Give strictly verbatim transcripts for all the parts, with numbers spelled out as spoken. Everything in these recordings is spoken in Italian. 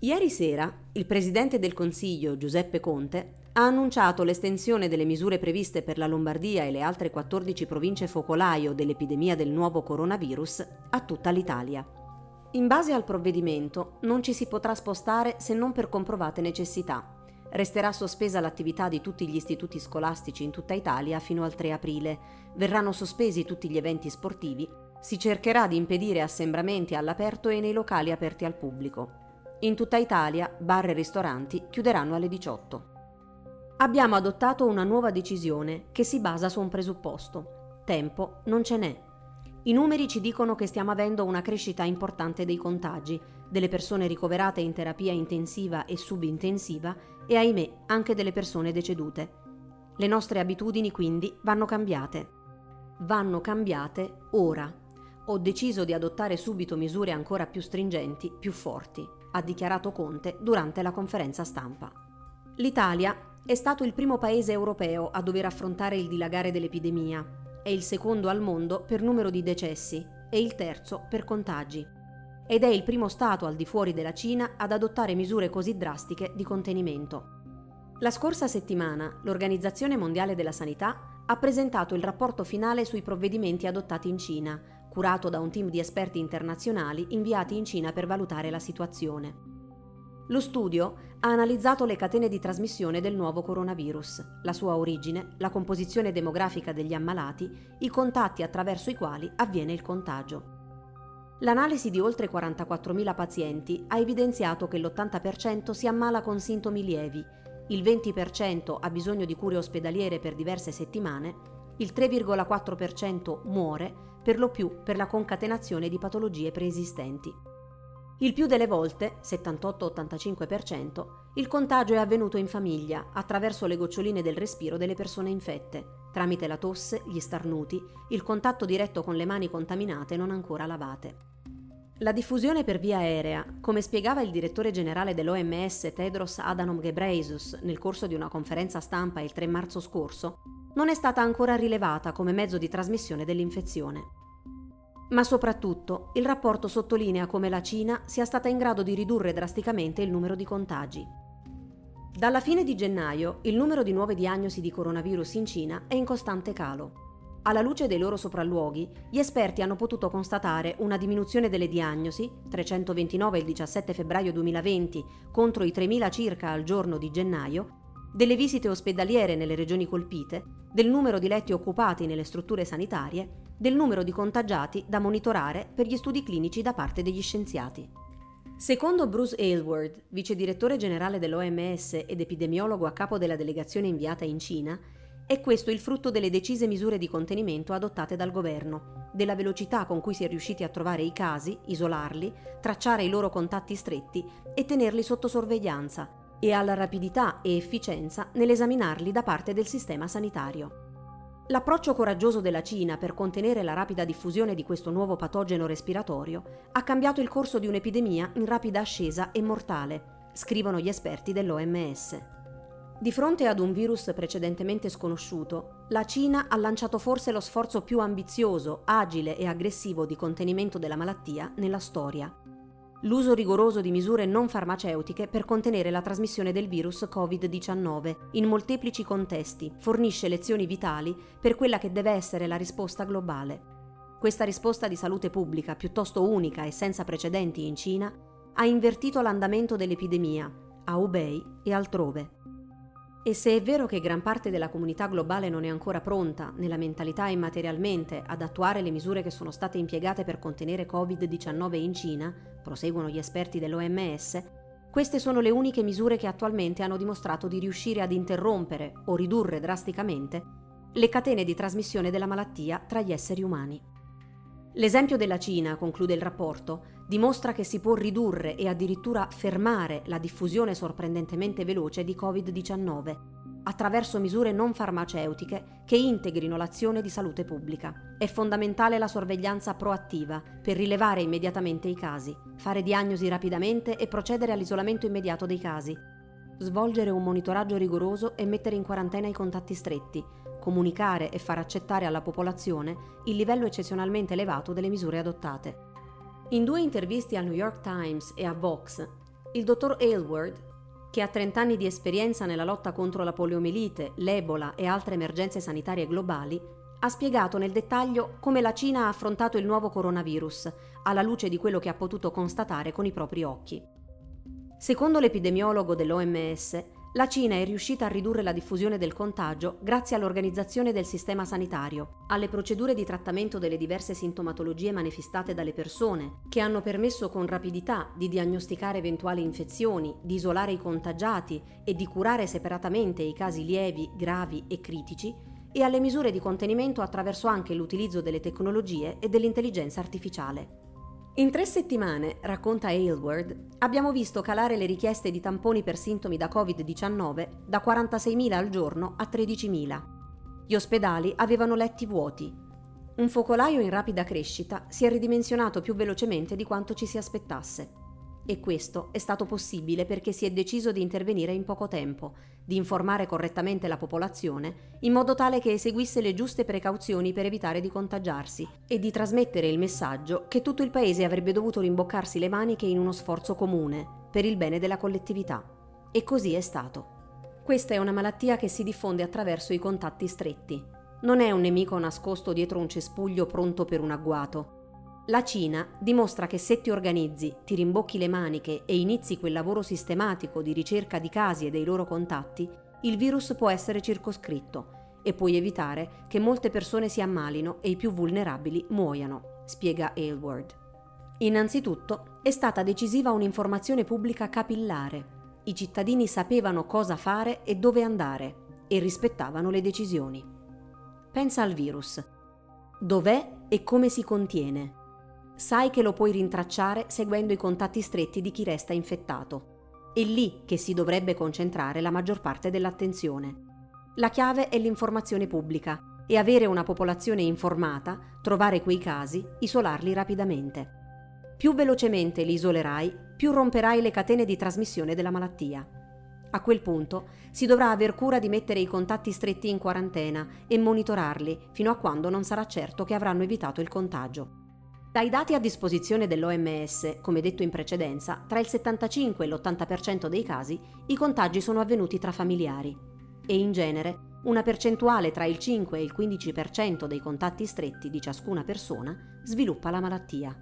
Ieri sera il presidente del Consiglio, Giuseppe Conte, ha annunciato l'estensione delle misure previste per la Lombardia e le altre quattordici province focolaio dell'epidemia del nuovo coronavirus a tutta l'Italia. In base al provvedimento, non ci si potrà spostare se non per comprovate necessità. Resterà sospesa l'attività di tutti gli istituti scolastici in tutta Italia fino al tre aprile. Verranno sospesi tutti gli eventi sportivi. Si cercherà di impedire assembramenti all'aperto e nei locali aperti al pubblico. In tutta Italia, bar e ristoranti chiuderanno alle diciotto. Abbiamo adottato una nuova decisione che si basa su un presupposto. Tempo non ce n'è. I numeri ci dicono che stiamo avendo una crescita importante dei contagi, delle persone ricoverate in terapia intensiva e subintensiva e, ahimè, anche delle persone decedute. Le nostre abitudini, quindi, vanno cambiate. Vanno cambiate ora. Ho deciso di adottare subito misure ancora più stringenti, più forti, ha dichiarato Conte durante la conferenza stampa. L'Italia è stato il primo paese europeo a dover affrontare il dilagare dell'epidemia, è il secondo al mondo per numero di decessi e il terzo per contagi, ed è il primo Stato al di fuori della Cina ad adottare misure così drastiche di contenimento. La scorsa settimana l'Organizzazione Mondiale della Sanità ha presentato il rapporto finale sui provvedimenti adottati in Cina, curato da un team di esperti internazionali inviati in Cina per valutare la situazione. Lo studio ha analizzato le catene di trasmissione del nuovo coronavirus, la sua origine, la composizione demografica degli ammalati, i contatti attraverso i quali avviene il contagio. L'analisi di oltre quarantaquattromila pazienti ha evidenziato che l'ottanta per cento si ammala con sintomi lievi, il venti per cento ha bisogno di cure ospedaliere per diverse settimane, il tre virgola quattro per cento muore, per lo più per la concatenazione di patologie preesistenti. Il più delle volte, settantotto ottantacinque per cento, il contagio è avvenuto in famiglia, attraverso le goccioline del respiro delle persone infette, tramite la tosse, gli starnuti, il contatto diretto con le mani contaminate non ancora lavate. La diffusione per via aerea, come spiegava il direttore generale dell'O M S Tedros Adhanom Ghebreyesus nel corso di una conferenza stampa il tre marzo scorso, non è stata ancora rilevata come mezzo di trasmissione dell'infezione. Ma soprattutto, il rapporto sottolinea come la Cina sia stata in grado di ridurre drasticamente il numero di contagi. Dalla fine di gennaio, il numero di nuove diagnosi di coronavirus in Cina è in costante calo. Alla luce dei loro sopralluoghi, gli esperti hanno potuto constatare una diminuzione delle diagnosi, trecentoventinove il diciassette febbraio duemilaventi contro i tremila circa al giorno di gennaio, delle visite ospedaliere nelle regioni colpite, del numero di letti occupati nelle strutture sanitarie, del numero di contagiati da monitorare per gli studi clinici da parte degli scienziati. Secondo Bruce Aylward, vice direttore generale dell'O M S ed epidemiologo a capo della delegazione inviata in Cina, è questo il frutto delle decise misure di contenimento adottate dal governo, della velocità con cui si è riusciti a trovare i casi, isolarli, tracciare i loro contatti stretti e tenerli sotto sorveglianza, e alla rapidità e efficienza nell'esaminarli da parte del sistema sanitario. L'approccio coraggioso della Cina per contenere la rapida diffusione di questo nuovo patogeno respiratorio ha cambiato il corso di un'epidemia in rapida ascesa e mortale, scrivono gli esperti dell'O M S. Di fronte ad un virus precedentemente sconosciuto, la Cina ha lanciato forse lo sforzo più ambizioso, agile e aggressivo di contenimento della malattia nella storia. L'uso rigoroso di misure non farmaceutiche per contenere la trasmissione del virus Covid diciannove in molteplici contesti fornisce lezioni vitali per quella che deve essere la risposta globale. Questa risposta di salute pubblica, piuttosto unica e senza precedenti in Cina, ha invertito l'andamento dell'epidemia a Hubei e altrove. E se è vero che gran parte della comunità globale non è ancora pronta, nella mentalità e materialmente, ad attuare le misure che sono state impiegate per contenere Covid diciannove in Cina, proseguono gli esperti dell'O M S, queste sono le uniche misure che attualmente hanno dimostrato di riuscire ad interrompere o ridurre drasticamente le catene di trasmissione della malattia tra gli esseri umani. L'esempio della Cina, conclude il rapporto, dimostra che si può ridurre e addirittura fermare la diffusione sorprendentemente veloce di Covid diciannove attraverso misure non farmaceutiche che integrino l'azione di salute pubblica. È fondamentale la sorveglianza proattiva per rilevare immediatamente i casi, fare diagnosi rapidamente e procedere all'isolamento immediato dei casi, svolgere un monitoraggio rigoroso e mettere in quarantena i contatti stretti, comunicare e far accettare alla popolazione il livello eccezionalmente elevato delle misure adottate. In due interviste al New York Times e a Vox, il dottor Aylward, che ha trent'anni di esperienza nella lotta contro la poliomielite, l'Ebola e altre emergenze sanitarie globali, ha spiegato nel dettaglio come la Cina ha affrontato il nuovo coronavirus, alla luce di quello che ha potuto constatare con i propri occhi. Secondo l'epidemiologo dell'O M S, la Cina è riuscita a ridurre la diffusione del contagio grazie all'organizzazione del sistema sanitario, alle procedure di trattamento delle diverse sintomatologie manifestate dalle persone, che hanno permesso con rapidità di diagnosticare eventuali infezioni, di isolare i contagiati e di curare separatamente i casi lievi, gravi e critici, e alle misure di contenimento attraverso anche l'utilizzo delle tecnologie e dell'intelligenza artificiale. In tre settimane, racconta Aylward, abbiamo visto calare le richieste di tamponi per sintomi da covid diciannove da quarantaseimila al giorno a tredicimila. Gli ospedali avevano letti vuoti. Un focolaio in rapida crescita si è ridimensionato più velocemente di quanto ci si aspettasse. E questo è stato possibile perché si è deciso di intervenire in poco tempo, di informare correttamente la popolazione in modo tale che eseguisse le giuste precauzioni per evitare di contagiarsi e di trasmettere il messaggio che tutto il paese avrebbe dovuto rimboccarsi le maniche in uno sforzo comune, per il bene della collettività. E così è stato. Questa è una malattia che si diffonde attraverso i contatti stretti. Non è un nemico nascosto dietro un cespuglio pronto per un agguato. La Cina dimostra che se ti organizzi, ti rimbocchi le maniche e inizi quel lavoro sistematico di ricerca di casi e dei loro contatti, il virus può essere circoscritto e puoi evitare che molte persone si ammalino e i più vulnerabili muoiano, spiega Aylward. Innanzitutto è stata decisiva un'informazione pubblica capillare. I cittadini sapevano cosa fare e dove andare e rispettavano le decisioni. Pensa al virus. Dov'è e come si contiene? Sai che lo puoi rintracciare seguendo i contatti stretti di chi resta infettato. È lì che si dovrebbe concentrare la maggior parte dell'attenzione. La chiave è l'informazione pubblica e avere una popolazione informata, trovare quei casi, isolarli rapidamente. Più velocemente li isolerai, più romperai le catene di trasmissione della malattia. A quel punto si dovrà aver cura di mettere i contatti stretti in quarantena e monitorarli fino a quando non sarà certo che avranno evitato il contagio. Dai dati a disposizione dell'O M S, come detto in precedenza, tra il settantacinque e l'ottanta per cento dei casi i contagi sono avvenuti tra familiari e in genere una percentuale tra il cinque e il quindici per cento dei contatti stretti di ciascuna persona sviluppa la malattia.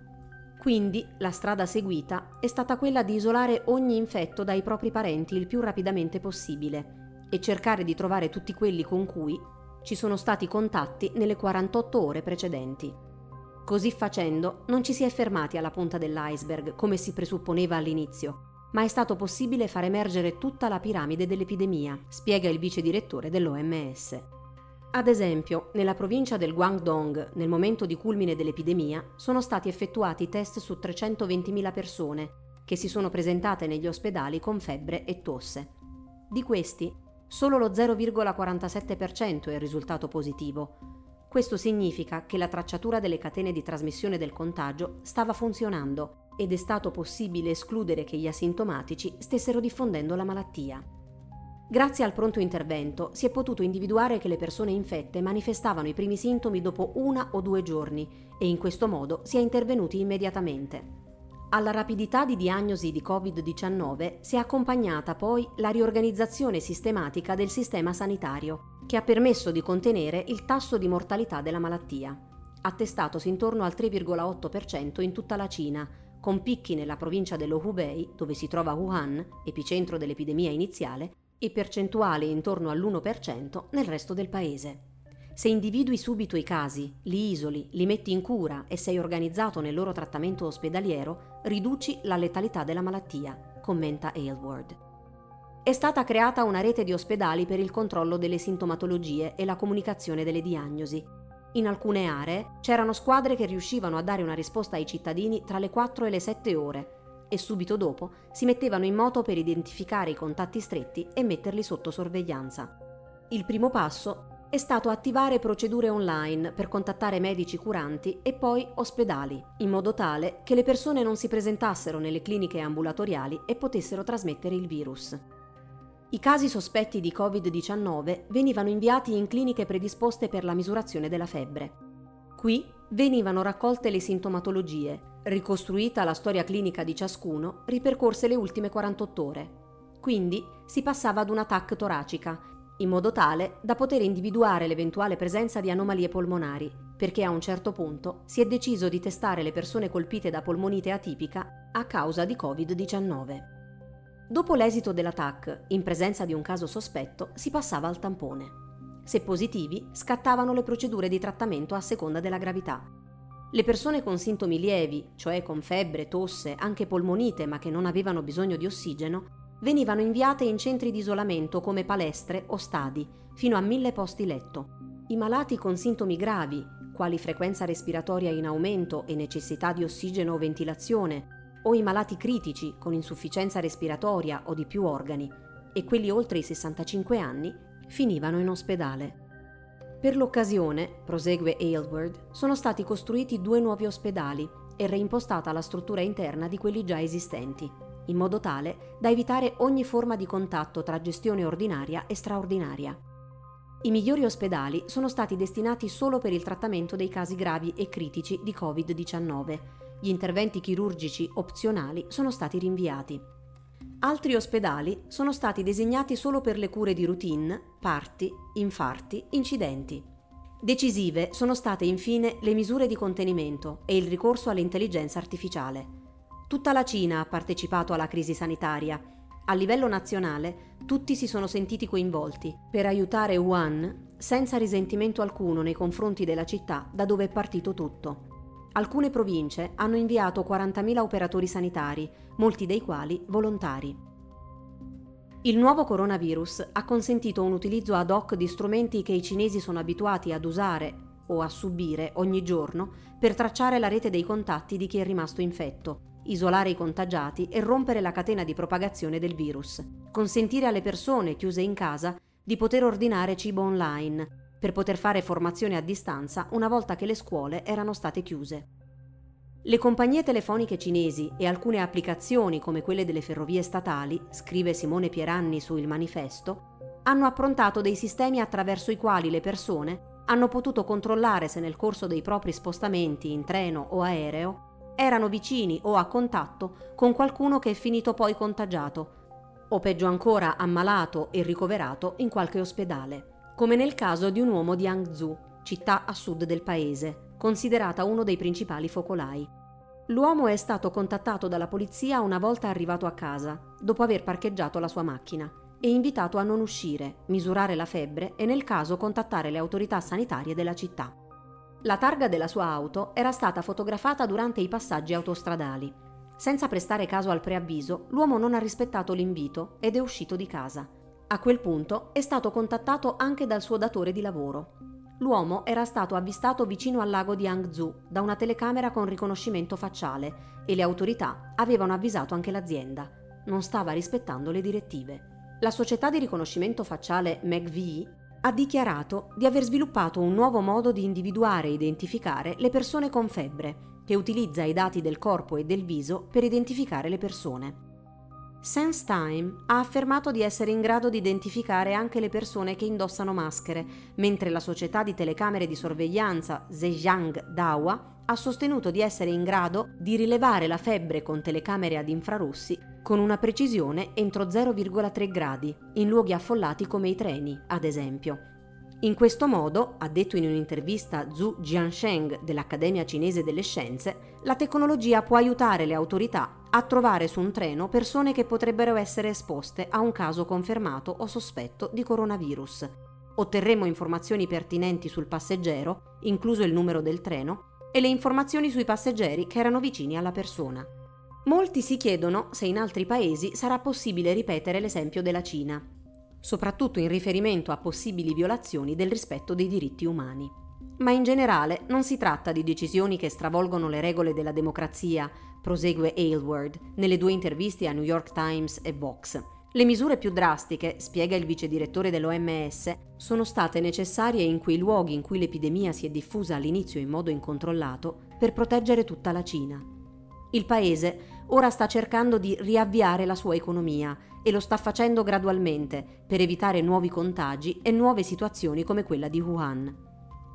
Quindi la strada seguita è stata quella di isolare ogni infetto dai propri parenti il più rapidamente possibile e cercare di trovare tutti quelli con cui ci sono stati contatti nelle quarantotto ore precedenti. Così facendo, non ci si è fermati alla punta dell'iceberg, come si presupponeva all'inizio, ma è stato possibile far emergere tutta la piramide dell'epidemia, spiega il vice direttore dell'O M S. Ad esempio, nella provincia del Guangdong, nel momento di culmine dell'epidemia, sono stati effettuati test su trecentoventimila persone, che si sono presentate negli ospedali con febbre e tosse. Di questi, solo lo zero virgola quarantasette per cento è risultato positivo. Questo significa che la tracciatura delle catene di trasmissione del contagio stava funzionando ed è stato possibile escludere che gli asintomatici stessero diffondendo la malattia. Grazie al pronto intervento si è potuto individuare che le persone infette manifestavano i primi sintomi dopo una o due giorni e in questo modo si è intervenuti immediatamente. Alla rapidità di diagnosi di covid diciannove si è accompagnata poi la riorganizzazione sistematica del sistema sanitario, che ha permesso di contenere il tasso di mortalità della malattia, attestatosi intorno al tre virgola otto per cento in tutta la Cina, con picchi nella provincia dello Hubei, dove si trova Wuhan, epicentro dell'epidemia iniziale, e percentuali intorno all'uno per cento nel resto del paese. Se individui subito i casi, li isoli, li metti in cura e sei organizzato nel loro trattamento ospedaliero, riduci la letalità della malattia, commenta Aylward. È stata creata una rete di ospedali per il controllo delle sintomatologie e la comunicazione delle diagnosi. In alcune aree c'erano squadre che riuscivano a dare una risposta ai cittadini tra le quattro e le sette ore e subito dopo si mettevano in moto per identificare i contatti stretti e metterli sotto sorveglianza. Il primo passo è stato attivare procedure online per contattare medici curanti e poi ospedali, in modo tale che le persone non si presentassero nelle cliniche ambulatoriali e potessero trasmettere il virus. I casi sospetti di covid diciannove venivano inviati in cliniche predisposte per la misurazione della febbre. Qui venivano raccolte le sintomatologie, ricostruita la storia clinica di ciascuno, ripercorse le ultime quarantotto ore. Quindi si passava ad una T A C toracica, in modo tale da poter individuare l'eventuale presenza di anomalie polmonari, perché a un certo punto si è deciso di testare le persone colpite da polmonite atipica a causa di covid diciannove. Dopo l'esito della T A C, in presenza di un caso sospetto, si passava al tampone. Se positivi, scattavano le procedure di trattamento a seconda della gravità. Le persone con sintomi lievi, cioè con febbre, tosse, anche polmonite, ma che non avevano bisogno di ossigeno, venivano inviate in centri di isolamento come palestre o stadi, fino a mille posti letto. I malati con sintomi gravi, quali frequenza respiratoria in aumento e necessità di ossigeno o ventilazione, o i malati critici con insufficienza respiratoria o di più organi, e quelli oltre i sessantacinque anni, finivano in ospedale. Per l'occasione, prosegue Aylward, sono stati costruiti due nuovi ospedali e reimpostata la struttura interna di quelli già esistenti, in modo tale da evitare ogni forma di contatto tra gestione ordinaria e straordinaria. I migliori ospedali sono stati destinati solo per il trattamento dei casi gravi e critici di covid diciannove. Gli interventi chirurgici opzionali sono stati rinviati. Altri ospedali sono stati designati solo per le cure di routine, parti, infarti, incidenti. Decisive sono state infine le misure di contenimento e il ricorso all'intelligenza artificiale. Tutta la Cina ha partecipato alla crisi sanitaria. A livello nazionale tutti si sono sentiti coinvolti per aiutare Wuhan senza risentimento alcuno nei confronti della città da dove è partito tutto. Alcune province hanno inviato quarantamila operatori sanitari, molti dei quali volontari. Il nuovo coronavirus ha consentito un utilizzo ad hoc di strumenti che i cinesi sono abituati ad usare o a subire ogni giorno per tracciare la rete dei contatti di chi è rimasto infetto, isolare i contagiati e rompere la catena di propagazione del virus, consentire alle persone chiuse in casa di poter ordinare cibo online, per poter fare formazione a distanza una volta che le scuole erano state chiuse. Le compagnie telefoniche cinesi e alcune applicazioni come quelle delle ferrovie statali, scrive Simone Pieranni su Il Manifesto, hanno approntato dei sistemi attraverso i quali le persone hanno potuto controllare se nel corso dei propri spostamenti in treno o aereo erano vicini o a contatto con qualcuno che è finito poi contagiato, o peggio ancora ammalato e ricoverato in qualche ospedale, come nel caso di un uomo di Hangzhou, città a sud del paese, considerata uno dei principali focolai. L'uomo è stato contattato dalla polizia una volta arrivato a casa, dopo aver parcheggiato la sua macchina, e invitato a non uscire, misurare la febbre e nel caso contattare le autorità sanitarie della città. La targa della sua auto era stata fotografata durante i passaggi autostradali. Senza prestare caso al preavviso, l'uomo non ha rispettato l'invito ed è uscito di casa. A quel punto è stato contattato anche dal suo datore di lavoro. L'uomo era stato avvistato vicino al lago di Hangzhou da una telecamera con riconoscimento facciale e le autorità avevano avvisato anche l'azienda. Non stava rispettando le direttive. La società di riconoscimento facciale Megvii ha dichiarato di aver sviluppato un nuovo modo di individuare e identificare le persone con febbre, che utilizza i dati del corpo e del viso per identificare le persone. SenseTime ha affermato di essere in grado di identificare anche le persone che indossano maschere, mentre la società di telecamere di sorveglianza Zhejiang Dahua ha sostenuto di essere in grado di rilevare la febbre con telecamere ad infrarossi con una precisione entro zero virgola tre gradi, in luoghi affollati come i treni, ad esempio. In questo modo, ha detto in un'intervista Zhu Jiansheng dell'Accademia Cinese delle Scienze, la tecnologia può aiutare le autorità a trovare su un treno persone che potrebbero essere esposte a un caso confermato o sospetto di coronavirus. Otterremo informazioni pertinenti sul passeggero, incluso il numero del treno, e le informazioni sui passeggeri che erano vicini alla persona. Molti si chiedono se in altri paesi sarà possibile ripetere l'esempio della Cina, soprattutto in riferimento a possibili violazioni del rispetto dei diritti umani. Ma in generale non si tratta di decisioni che stravolgono le regole della democrazia, prosegue Aylward nelle due interviste a New York Times e Vox. Le misure più drastiche, spiega il vice direttore dell'O M S, sono state necessarie in quei luoghi in cui l'epidemia si è diffusa all'inizio in modo incontrollato per proteggere tutta la Cina. Il paese ora sta cercando di riavviare la sua economia e lo sta facendo gradualmente per evitare nuovi contagi e nuove situazioni come quella di Wuhan.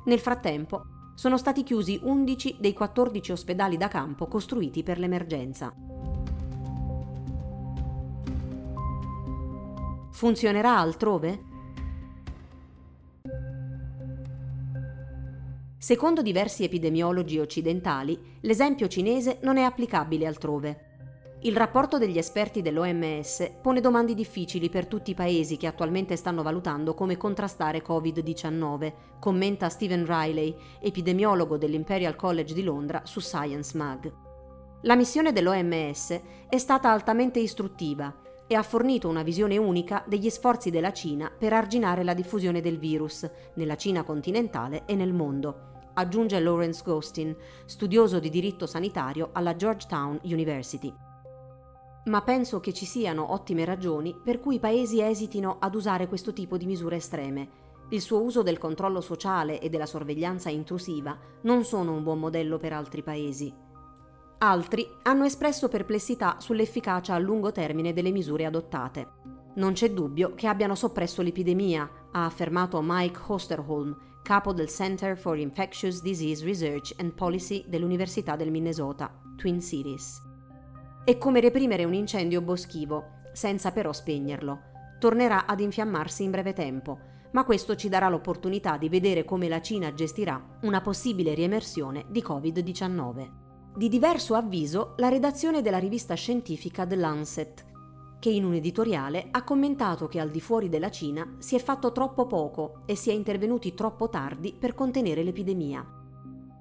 Nel frattempo, sono stati chiusi undici dei quattordici ospedali da campo costruiti per l'emergenza. Funzionerà altrove? Secondo diversi epidemiologi occidentali, l'esempio cinese non è applicabile altrove. Il rapporto degli esperti dell'O M S pone domande difficili per tutti i paesi che attualmente stanno valutando come contrastare Covid diciannove, commenta Stephen Riley, epidemiologo dell'Imperial College di Londra, su Science Mag. La missione dell'O M S è stata altamente istruttiva e ha fornito una visione unica degli sforzi della Cina per arginare la diffusione del virus nella Cina continentale e nel mondo, aggiunge Lawrence Gostin, studioso di diritto sanitario alla Georgetown University. Ma penso che ci siano ottime ragioni per cui i paesi esitino ad usare questo tipo di misure estreme. Il suo uso del controllo sociale e della sorveglianza intrusiva non sono un buon modello per altri paesi. Altri hanno espresso perplessità sull'efficacia a lungo termine delle misure adottate. Non c'è dubbio che abbiano soppresso l'epidemia, ha affermato Mike Osterholm, capo del Center for Infectious Disease Research and Policy dell'Università del Minnesota, Twin Cities. È come reprimere un incendio boschivo, senza però spegnerlo. Tornerà ad infiammarsi in breve tempo, ma questo ci darà l'opportunità di vedere come la Cina gestirà una possibile riemersione di Covid diciannove. Di diverso avviso la redazione della rivista scientifica The Lancet, che in un editoriale ha commentato che al di fuori della Cina si è fatto troppo poco e si è intervenuti troppo tardi per contenere l'epidemia.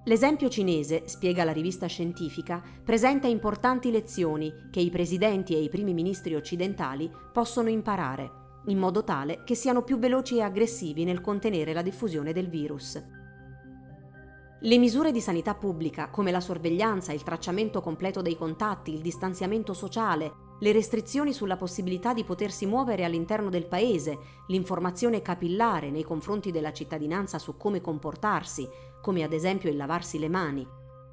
L'esempio cinese, spiega la rivista scientifica, presenta importanti lezioni che i presidenti e i primi ministri occidentali possono imparare, in modo tale che siano più veloci e aggressivi nel contenere la diffusione del virus. Le misure di sanità pubblica, come la sorveglianza, il tracciamento completo dei contatti, il distanziamento sociale, le restrizioni sulla possibilità di potersi muovere all'interno del paese, l'informazione capillare nei confronti della cittadinanza su come comportarsi, come ad esempio il lavarsi le mani,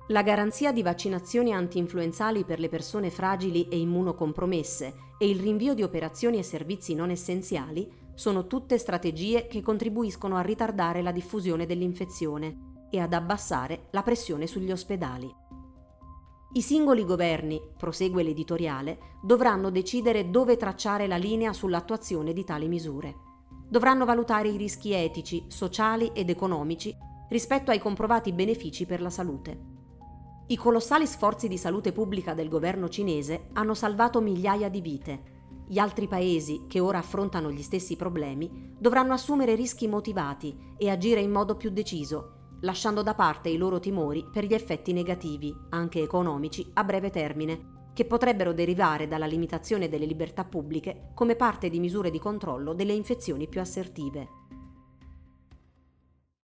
la garanzia di vaccinazioni antinfluenzali per le persone fragili e immunocompromesse e il rinvio di operazioni e servizi non essenziali sono tutte strategie che contribuiscono a ritardare la diffusione dell'infezione e ad abbassare la pressione sugli ospedali. I singoli governi, prosegue l'editoriale, dovranno decidere dove tracciare la linea sull'attuazione di tali misure. Dovranno valutare i rischi etici, sociali ed economici rispetto ai comprovati benefici per la salute. I colossali sforzi di salute pubblica del governo cinese hanno salvato migliaia di vite. Gli altri paesi, che ora affrontano gli stessi problemi, dovranno assumere rischi motivati e agire in modo più deciso, lasciando da parte i loro timori per gli effetti negativi, anche economici, a breve termine, che potrebbero derivare dalla limitazione delle libertà pubbliche come parte di misure di controllo delle infezioni più assertive.